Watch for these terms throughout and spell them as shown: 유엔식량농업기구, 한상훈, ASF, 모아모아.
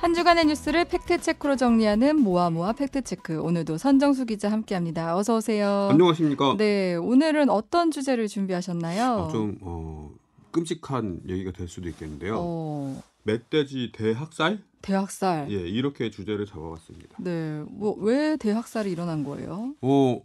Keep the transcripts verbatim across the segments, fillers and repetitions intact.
한 주간의 뉴스를 팩트체크로 정리하는 모아모아 팩트체크. 오늘도 선정수 기자 함께합니다. 어서 오세요. 안녕하십니까. 네, 오늘은 어떤 주제를 준비하셨나요? 아, 좀 어, 끔찍한 얘기가 될 수도 있겠는데요. 어... 멧돼지 대학살? 대학살. 예, 이렇게 주제를 잡아봤습니다. 네, 뭐 왜 대학살이 일어난 거예요? 어,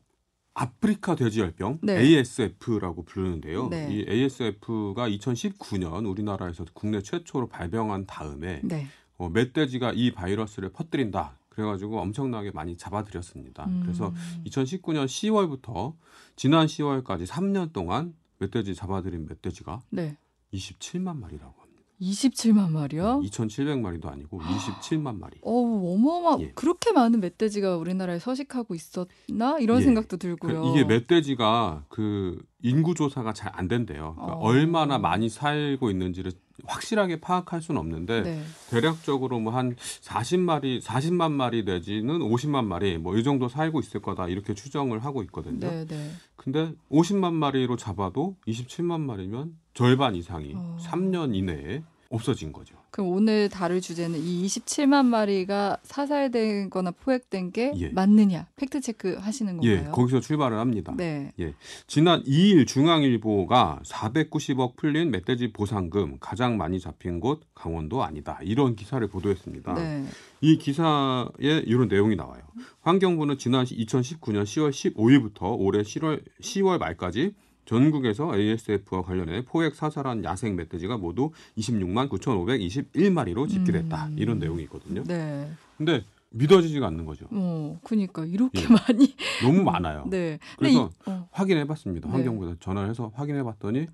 아프리카 돼지열병, 네. 에이에스에프라고 부르는데요. 네. 이 에이에스에프가 이천십구 년 우리나라에서 국내 최초로 발병한 다음에 네. 어, 멧돼지가 이 바이러스를 퍼뜨린다. 그래가지고 엄청나게 많이 잡아들였습니다. 음. 그래서 이천십구 년 시월부터 지난 시월까지 삼 년 동안 멧돼지 잡아들인 멧돼지가 네. 이십칠만 마리라고 합니다. 이십칠만 마리요? 네, 이천칠백 마리도 아니고 이십칠만 마리. 어우, 어마어마. 예. 그렇게 많은 멧돼지가 우리나라에 서식하고 있었나? 이런 예. 생각도 들고요. 그, 이게 멧돼지가 그 인구 조사가 잘 안 된대요. 그러니까 어. 얼마나 많이 살고 있는지를 확실하게 파악할 수는 없는데 네. 대략적으로 뭐 한 사십 마리, 사십만 마리 내지는 오십만 마리 뭐 이 정도 살고 있을 거다 이렇게 추정을 하고 있거든요. 네, 네. 근데 오십만 마리로 잡아도 이십칠만 마리면 절반 이상이 어. 삼 년 이내에 없어진 거죠. 그럼 오늘 다룰 주제는 이 이십칠만 마리가 사살된 거나 포획된 게 예. 맞느냐 팩트체크 하시는 건가요? 예, 거기서 출발을 합니다. 네. 예, 지난 이 일 중앙일보가 사백구십억 풀린 멧돼지 보상금 가장 많이 잡힌 곳 강원도 아니다. 이런 기사를 보도했습니다. 네. 이 기사에 이런 내용이 나와요. 환경부는 지난 이천십구 년 시월 십오일부터 올해 시월, 시월 말까지 전국에서 에이에스에프와 관련해 포획 사살한 야생 멧돼지가 모두 이십육만 구천오백이십일 마리로 집계됐다. 음. 이런 내용이거든요. 네. 근데 믿어지지가 않는 거죠. 어, 그러니까 이렇게 예. 많이. 너무 많아요. 네. 그래서 이, 어. 확인해봤습니다. 환경부에서 네. 전화를 해서 확인해봤더니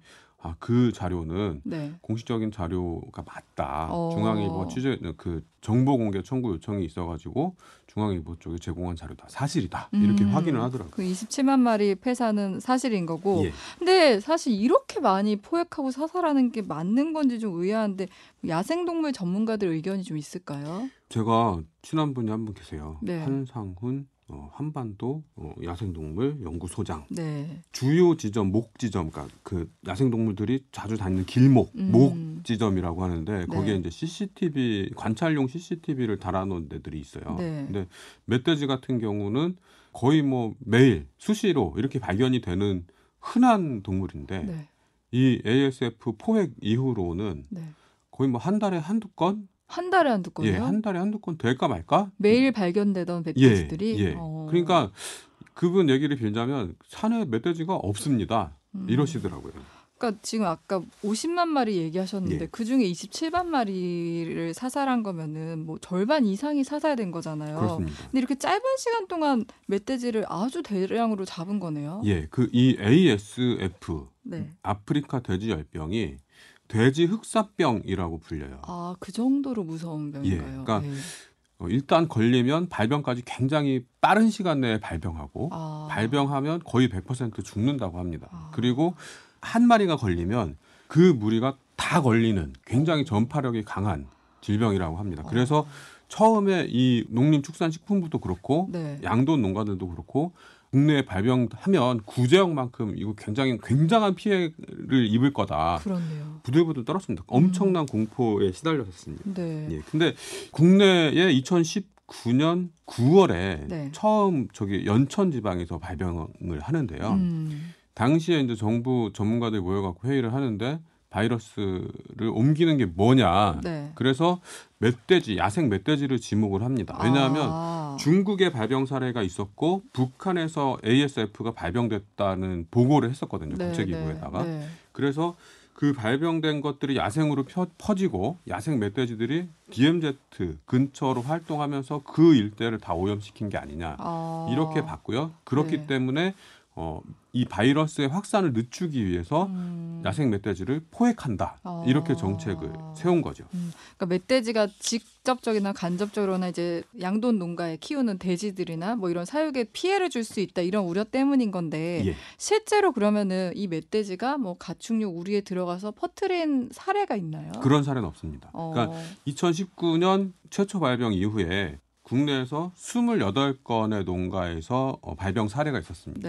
아, 그 자료는 네. 공식적인 자료가 맞다. 어. 중앙일보 취재 그 정보 공개 청구 요청이 있어가지고 중앙일보 쪽에 제공한 자료다. 사실이다. 이렇게 음. 확인을 하더라고요. 그 이십칠만 마리 폐사는 사실인 거고. 예. 근데 사실 이렇게 많이 포획하고 사살하는 게 맞는 건지 좀 의아한데 야생동물 전문가들 의견이 좀 있을까요? 제가 친한 분이 한 분 계세요. 네. 한상훈. 어, 한반도 어, 야생동물 연구소장 네. 주요 지점 목 지점 그러니까 그 야생동물들이 자주 다니는 길목 음. 목 지점이라고 하는데 거기에 네. 이제 씨씨티비 관찰용 씨씨티비를 달아놓은 데들이 있어요. 네. 근데 멧돼지 같은 경우는 거의 뭐 매일 수시로 이렇게 발견이 되는 흔한 동물인데 네. 이 에이에스에프 포획 이후로는 네. 거의 뭐 한 달에 한두 건 한 달에 한두 건요? 예, 한 달에 한두 건 될까 말까? 매일 발견되던 멧돼지들이? 예, 예. 어. 그러니까 그분 얘기를 빌자면 산에 멧돼지가 없습니다. 음. 이러시더라고요. 그러니까 지금 아까 오십만 마리 얘기하셨는데 예. 그중에 이십칠만 마리를 사살한 거면은 뭐 절반 이상이 사살된 거잖아요. 그렇습니다. 근데 이렇게 짧은 시간 동안 멧돼지를 아주 대량으로 잡은 거네요. 예, 그 이 에이에스에프, 네. 아프리카 돼지열병이 돼지 흑사병이라고 불려요. 아, 그 정도로 무서운 병인가요? 예, 그러니까 네. 일단 걸리면 발병까지 굉장히 빠른 시간 내에 발병하고 아. 발병하면 거의 백 퍼센트 죽는다고 합니다. 아. 그리고 한 마리가 걸리면 그 무리가 다 걸리는 굉장히 전파력이 강한 질병이라고 합니다. 그래서 아. 처음에 이 농림축산식품부도 그렇고 네. 양돈 농가들도 그렇고 국내에 발병하면 구제역만큼 이거 굉장히 굉장한 피해를 입을 거다. 그렇네요. 부들부들 떨었습니다. 엄청난 음. 공포에 시달렸습니다. 네. 예. 근데 국내에 이천십구 년 구월에 네. 처음 저기 연천 지방에서 발병을 하는데요. 음. 당시에 이제 정부 전문가들 모여갖고 회의를 하는데 바이러스를 옮기는 게 뭐냐. 네. 그래서 멧돼지, 야생 멧돼지를 지목을 합니다. 왜냐하면 아. 중국의 발병 사례가 있었고 북한에서 에이에스에프가 발병됐다는 보고를 했었거든요. 네, 국제기구에다가. 네, 네. 그래서 그 발병된 것들이 야생으로 펴, 퍼지고 야생 멧돼지들이 디엠지 근처로 활동하면서 그 일대를 다 오염시킨 게 아니냐. 아. 이렇게 봤고요. 그렇기 네. 때문에 어, 이 바이러스의 확산을 늦추기 위해서 음. 야생 멧돼지를 포획한다. 아. 이렇게 정책을 세운 거죠. 음. 그러니까 멧돼지가 직접적이나 간접적으로나 이제 양돈 농가에 키우는 돼지들이나 뭐 이런 사육에 피해를 줄 수 있다. 이런 우려 때문인 건데 예. 실제로 그러면은 이 멧돼지가 뭐 가축류 우리에 들어가서 퍼뜨린 사례가 있나요? 그런 사례는 없습니다. 어. 그러니까 이천십구 년 최초 발병 이후에 국내에서 이십팔 건의 농가에서 발병 사례가 있었습니다.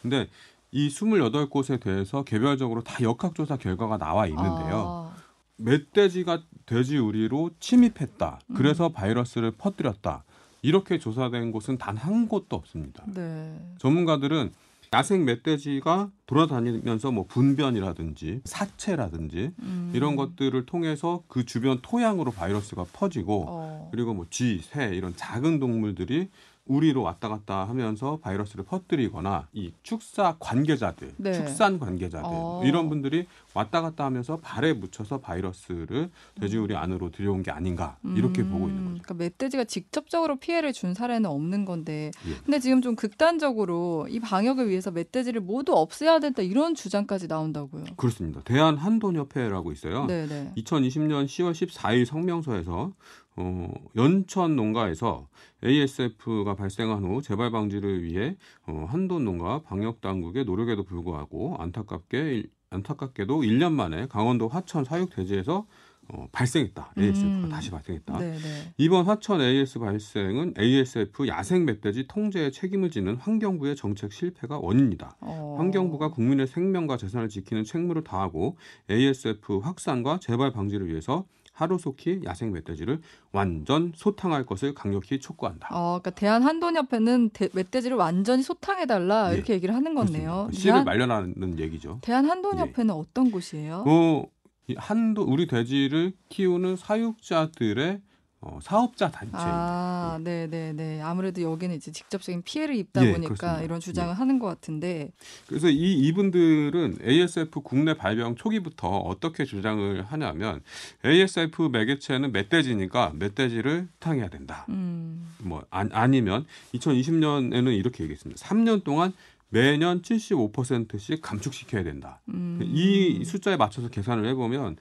그런데 네. 이 이십팔 곳에 대해서 개별적으로 다 역학조사 결과가 나와 있는데요. 아. 멧돼지가 돼지 우리로 침입했다. 그래서 음. 바이러스를 퍼뜨렸다. 이렇게 조사된 곳은 단 한 곳도 없습니다. 네. 전문가들은 야생 멧돼지가 돌아다니면서 뭐 분변이라든지 사체라든지 음. 이런 것들을 통해서 그 주변 토양으로 바이러스가 퍼지고 어. 그리고 뭐 쥐, 새 이런 작은 동물들이 우리로 왔다 갔다 하면서 바이러스를 퍼뜨리거나 이 축사 관계자들, 네. 축산 관계자들 어. 이런 분들이 왔다 갔다 하면서 발에 묻혀서 바이러스를 돼지우리 안으로 들여온 게 아닌가 이렇게 음. 보고 있는 거죠. 그러니까 멧돼지가 직접적으로 피해를 준 사례는 없는 건데 예. 근데 지금 좀 극단적으로 이 방역을 위해서 멧돼지를 모두 없애야 된다 이런 주장까지 나온다고요. 그렇습니다. 대한한돈협회라고 있어요. 네네. 이천이십 년 시월 십사일 성명서에서 어, 연천 농가에서 에이에스에프가 발생한 후 재발 방지를 위해 어, 한돈 농가 방역 당국의 노력에도 불구하고 안타깝게 안타깝게도 일 년 만에 강원도 화천 사육돼지에서 어, 발생했다. 에이에스에프가 음. 다시 발생했다. 네네. 이번 화천 에이에스 발생은 에이에스에프 야생 멧돼지 통제에 책임을 지는 환경부의 정책 실패가 원인이다. 어. 환경부가 국민의 생명과 재산을 지키는 책무를 다하고 에이에스에프 확산과 재발 방지를 위해서 하루속히 야생 멧돼지를 완전 소탕할 것을 강력히 촉구한다. 어, 그러니까 대한한돈협회는 대, 멧돼지를 완전히 소탕해달라 이렇게 예. 얘기를 하는 거네요. 씨를 말려라는 얘기죠. 대한한돈협회는 예. 어떤 곳이에요? 어, 한도 우리 돼지를 키우는 사육자들의 어, 사업자 단체입니다. 아, 네, 네, 네. 아무래도 여기는 이제 직접적인 피해를 입다 예, 보니까 그렇습니다. 이런 주장을 예. 하는 것 같은데. 그래서 이 이분들은 에이에스에프 국내 발병 초기부터 어떻게 주장을 하냐면 에이에스에프 매개체는 멧돼지니까 멧돼지를 소탕해야 된다. 음. 뭐 아, 아니면 이천이십 년에는 이렇게 얘기했습니다. 삼 년 동안 매년 칠십오 퍼센트씩 감축시켜야 된다. 음. 이 숫자에 맞춰서 계산을 해보면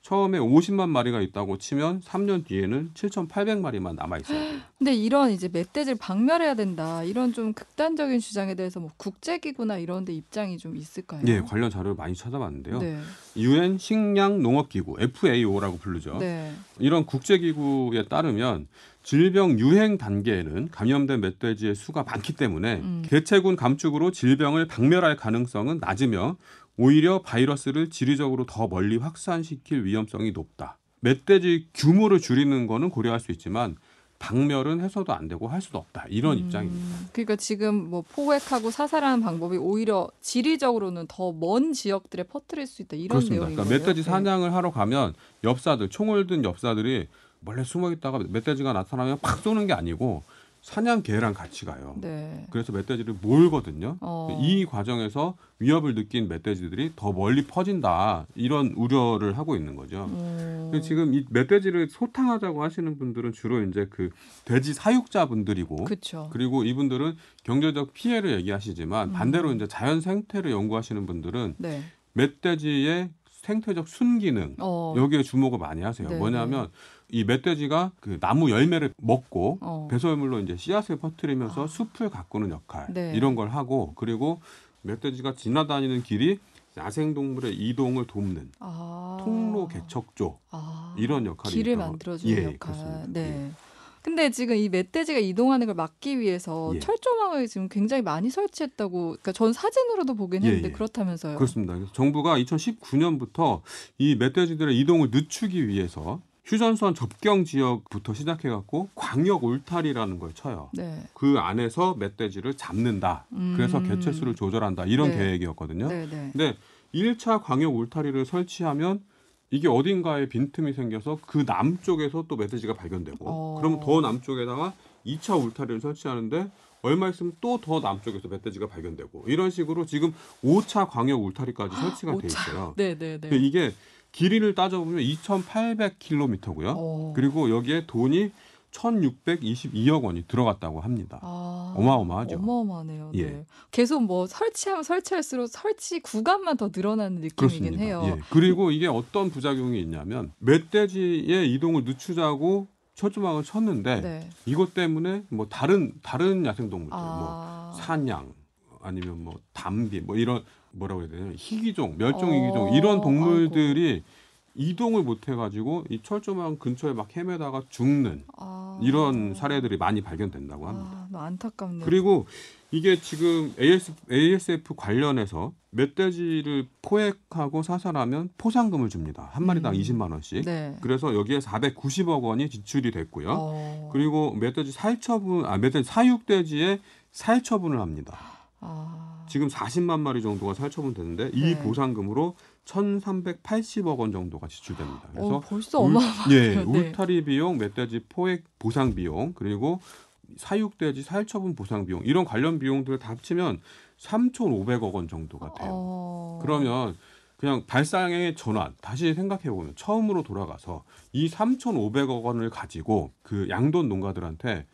처음에 오십만 마리가 있다고 치면 삼 년 뒤에는 칠천팔백 마리만 남아있어야 돼요. 근데 이런 이제 멧돼지를 박멸해야 된다. 이런 좀 극단적인 주장에 대해서 뭐 국제기구나 이런 데 입장이 좀 있을까요? 네. 관련 자료를 많이 찾아봤는데요. 네. 유엔식량농업기구 에프에이오라고 부르죠. 네. 이런 국제기구에 따르면 질병 유행 단계에는 감염된 멧돼지의 수가 많기 때문에 음. 개체군 감축으로 질병을 박멸할 가능성은 낮으며 오히려 바이러스를 지리적으로 더 멀리 확산시킬 위험성이 높다. 멧돼지 규모를 줄이는 거는 고려할 수 있지만 박멸은 해서도 안 되고 할 수도 없다. 이런 음, 입장입니다. 그러니까 지금 뭐 포획하고 사살하는 방법이 오히려 지리적으로는 더 먼 지역들에 퍼뜨릴 수 있다. 이런 그렇습니다. 내용인 그러니까 거예요. 멧돼지 사냥을 네. 하러 가면 엽사들, 총을 든 엽사들이 원래 숨어 있다가 멧돼지가 나타나면 팍 쏘는 게 아니고 사냥개랑 같이 가요. 네. 그래서 멧돼지를 몰거든요. 어. 이 과정에서 위협을 느낀 멧돼지들이 더 멀리 퍼진다. 이런 우려를 하고 있는 거죠. 음. 지금 이 멧돼지를 소탕하자고 하시는 분들은 주로 이제 그 돼지 사육자분들이고 그쵸. 그리고 이분들은 경제적 피해를 얘기하시지만 음. 반대로 이제 자연 생태를 연구하시는 분들은 네. 멧돼지의 생태적 순기능 어. 여기에 주목을 많이 하세요. 네. 뭐냐면 이 멧돼지가 그 나무 열매를 먹고 어. 배설물로 이제 씨앗을 퍼뜨리면서 아. 숲을 가꾸는 역할 네. 이런 걸 하고 그리고 멧돼지가 지나다니는 길이 야생동물의 이동을 돕는 아. 통로 개척조 아. 이런 역할이 길을 있다고. 만들어주는 예, 역할. 그렇습니다. 네. 예. 근데 지금 이 멧돼지가 이동하는 걸 막기 위해서 예. 철조망을 지금 굉장히 많이 설치했다고 그러니까 전 사진으로도 보긴 했는데 예, 예. 그렇다면서요. 그렇습니다. 정부가 이천십구 년부터 이 멧돼지들의 이동을 늦추기 위해서 휴전선 접경 지역부터 시작해갖고 광역 울타리라는 걸 쳐요. 네. 그 안에서 멧돼지를 잡는다. 음. 그래서 개체수를 조절한다. 이런 네. 계획이었거든요. 네, 네. 근데 일 차 광역 울타리를 설치하면 이게 어딘가에 빈틈이 생겨서 그 남쪽에서 또 멧돼지가 발견되고 어. 그러면 더 남쪽에다가 이 차 울타리를 설치하는데 얼마 있으면 또 더 남쪽에서 멧돼지가 발견되고 이런 식으로 지금 오 차 광역 울타리까지 설치가 오 차. 돼 있어요. 네네네. 근데 이게 길이를 따져보면 이천팔백 킬로미터고요. 어. 그리고 여기에 돈이 천육백이십이억 원이 들어갔다고 합니다. 아, 어마어마하죠. 어마어마하네요. 네. 예. 계속 뭐 설치하면 설치할수록 설치 구간만 더 늘어나는 느낌이긴 그렇습니다. 해요. 예. 그리고 이게 어떤 부작용이 있냐면 멧돼지의 이동을 늦추자고 철조망을 쳤는데 네. 이것 때문에 뭐 다른 다른 야생동물들 아. 뭐 사냥 아니면 뭐 담비 뭐 이런 뭐라고 해야 되냐 희귀종 멸종 희귀종 어, 이런 동물들이 아이고. 이동을 못 해가지고 이 철조망 근처에 막 헤매다가 죽는 아, 이런 사례들이 많이 발견된다고 합니다. 아, 안타깝네요. 그리고 이게 지금 에이에스에프 관련해서 멧돼지를 포획하고 사살하면 포상금을 줍니다. 한 마리당 음. 이십만 원씩. 네. 그래서 여기에 사백구십억 원이 지출이 됐고요. 어. 그리고 멧돼지 사육처분, 아, 멧돼지 사육돼지에 살처분을 합니다. 아. 지금 사십만 마리 정도가 살처분 되는데 이 네. 보상금으로 천삼백팔십억 원 정도가 지출됩니다. 그래서 어, 벌써 어마어마해요. 예, 네. 울타리 비용, 멧돼지 포획 보상 비용, 그리고 사육돼지 살처분 보상 비용 이런 관련 비용들을 다 합치면 삼천오백억 원 정도가 돼요. 어... 그러면 그냥 발상의 전환 다시 생각해보면 처음으로 돌아가서 이 삼천오백억 원을 가지고 그 양돈 농가들한테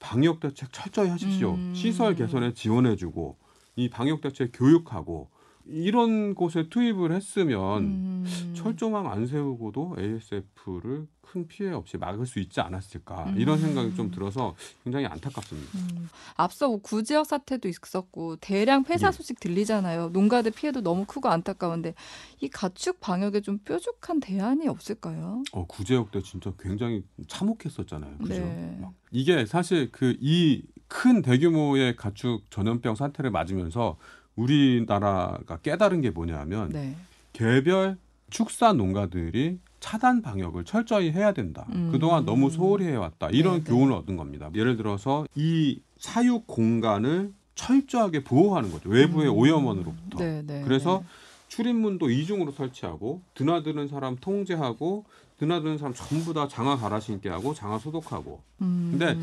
방역대책 철저히 하십시오. 음... 시설 개선에 지원해주고 이 방역대책 교육하고 이런 곳에 투입을 했으면 음... 철조망 안 세우고도 에이에스에프를 큰 피해 없이 막을 수 있지 않았을까 이런 생각이 좀 들어서 굉장히 안타깝습니다. 음. 앞서 구지역 사태도 있었고 대량 폐사 소식 들리잖아요. 농가들 피해도 너무 크고 안타까운데 이 가축 방역에 좀 뾰족한 대안이 없을까요? 어, 구제역 때 진짜 굉장히 참혹했었잖아요. 그죠? 네. 막 이게 사실 그 이 큰 대규모의 가축 전염병 사태를 맞으면서 우리나라가 깨달은 게 뭐냐면 네. 개별 축사 농가들이 차단 방역을 철저히 해야 된다. 음. 그동안 너무 소홀히 해왔다. 이런 네네. 교훈을 얻은 겁니다. 예를 들어서 이 사육 공간을 철저하게 보호하는 거죠. 외부의 음. 오염원으로부터. 네네. 그래서 출입문도 이중으로 설치하고 드나드는 사람 통제하고 드나드는 사람 전부 다 장화 갈아 신게 하고 장화 소독하고. 음. 근데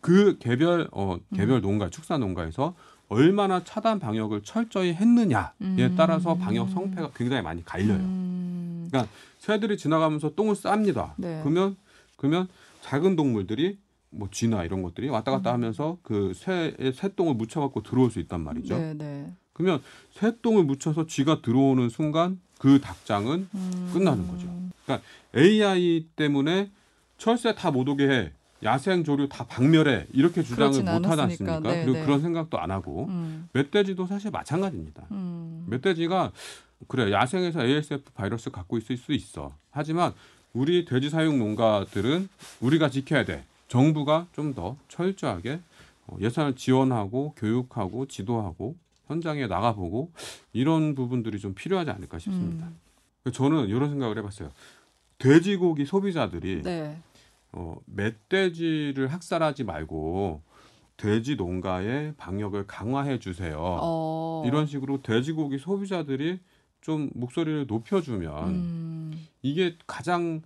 그 개별 어, 개별 농가, 축사 농가에서 얼마나 차단 방역을 철저히 했느냐에 음. 따라서 방역 성패가 굉장히 많이 갈려요. 음. 그러니까 새들이 지나가면서 똥을 쌉니다. 네. 그러면 그러면 작은 동물들이 뭐 쥐나 이런 것들이 왔다 갔다 음. 하면서 그 새의 새똥을 묻혀갖고 들어올 수 있단 말이죠. 네, 네. 그러면 새똥을 묻혀서 쥐가 들어오는 순간 그 닭장은 음. 끝나는 거죠. 그러니까 에이아이 때문에 철새 다 못 오게 해. 야생 조류 다 박멸해 이렇게 주장을 못하지 않습니까? 네, 그리고 네. 그런 생각도 안 하고 음. 멧돼지도 사실 마찬가지입니다. 음. 멧돼지가 그래 야생에서 에이에스에프 바이러스 갖고 있을 수 있어. 하지만 우리 돼지 사육 농가들은 우리가 지켜야 돼. 정부가 좀 더 철저하게 예산을 지원하고 교육하고 지도하고 현장에 나가보고 이런 부분들이 좀 필요하지 않을까 싶습니다. 음. 저는 이런 생각을 해봤어요. 돼지고기 소비자들이 네. 어, 멧돼지를 학살하지 말고 돼지 농가의 방역을 강화해 주세요. 어. 이런 식으로 돼지고기 소비자들이 좀 목소리를 높여주면 음. 이게 가장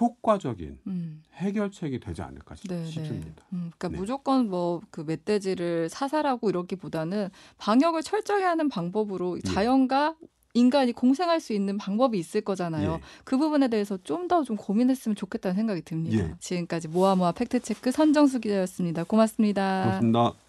효과적인 음. 해결책이 되지 않을까 싶, 싶습니다. 음, 그러니까 네. 무조건 뭐 그 멧돼지를 사살하고 이러기보다는 방역을 철저히 하는 방법으로 자연과 네. 인간이 공생할 수 있는 방법이 있을 거잖아요. 예. 그 부분에 대해서 좀 더 좀 고민했으면 좋겠다는 생각이 듭니다. 예. 지금까지 모아모아 팩트체크 선정수 기자였습니다. 고맙습니다. 고맙습니다.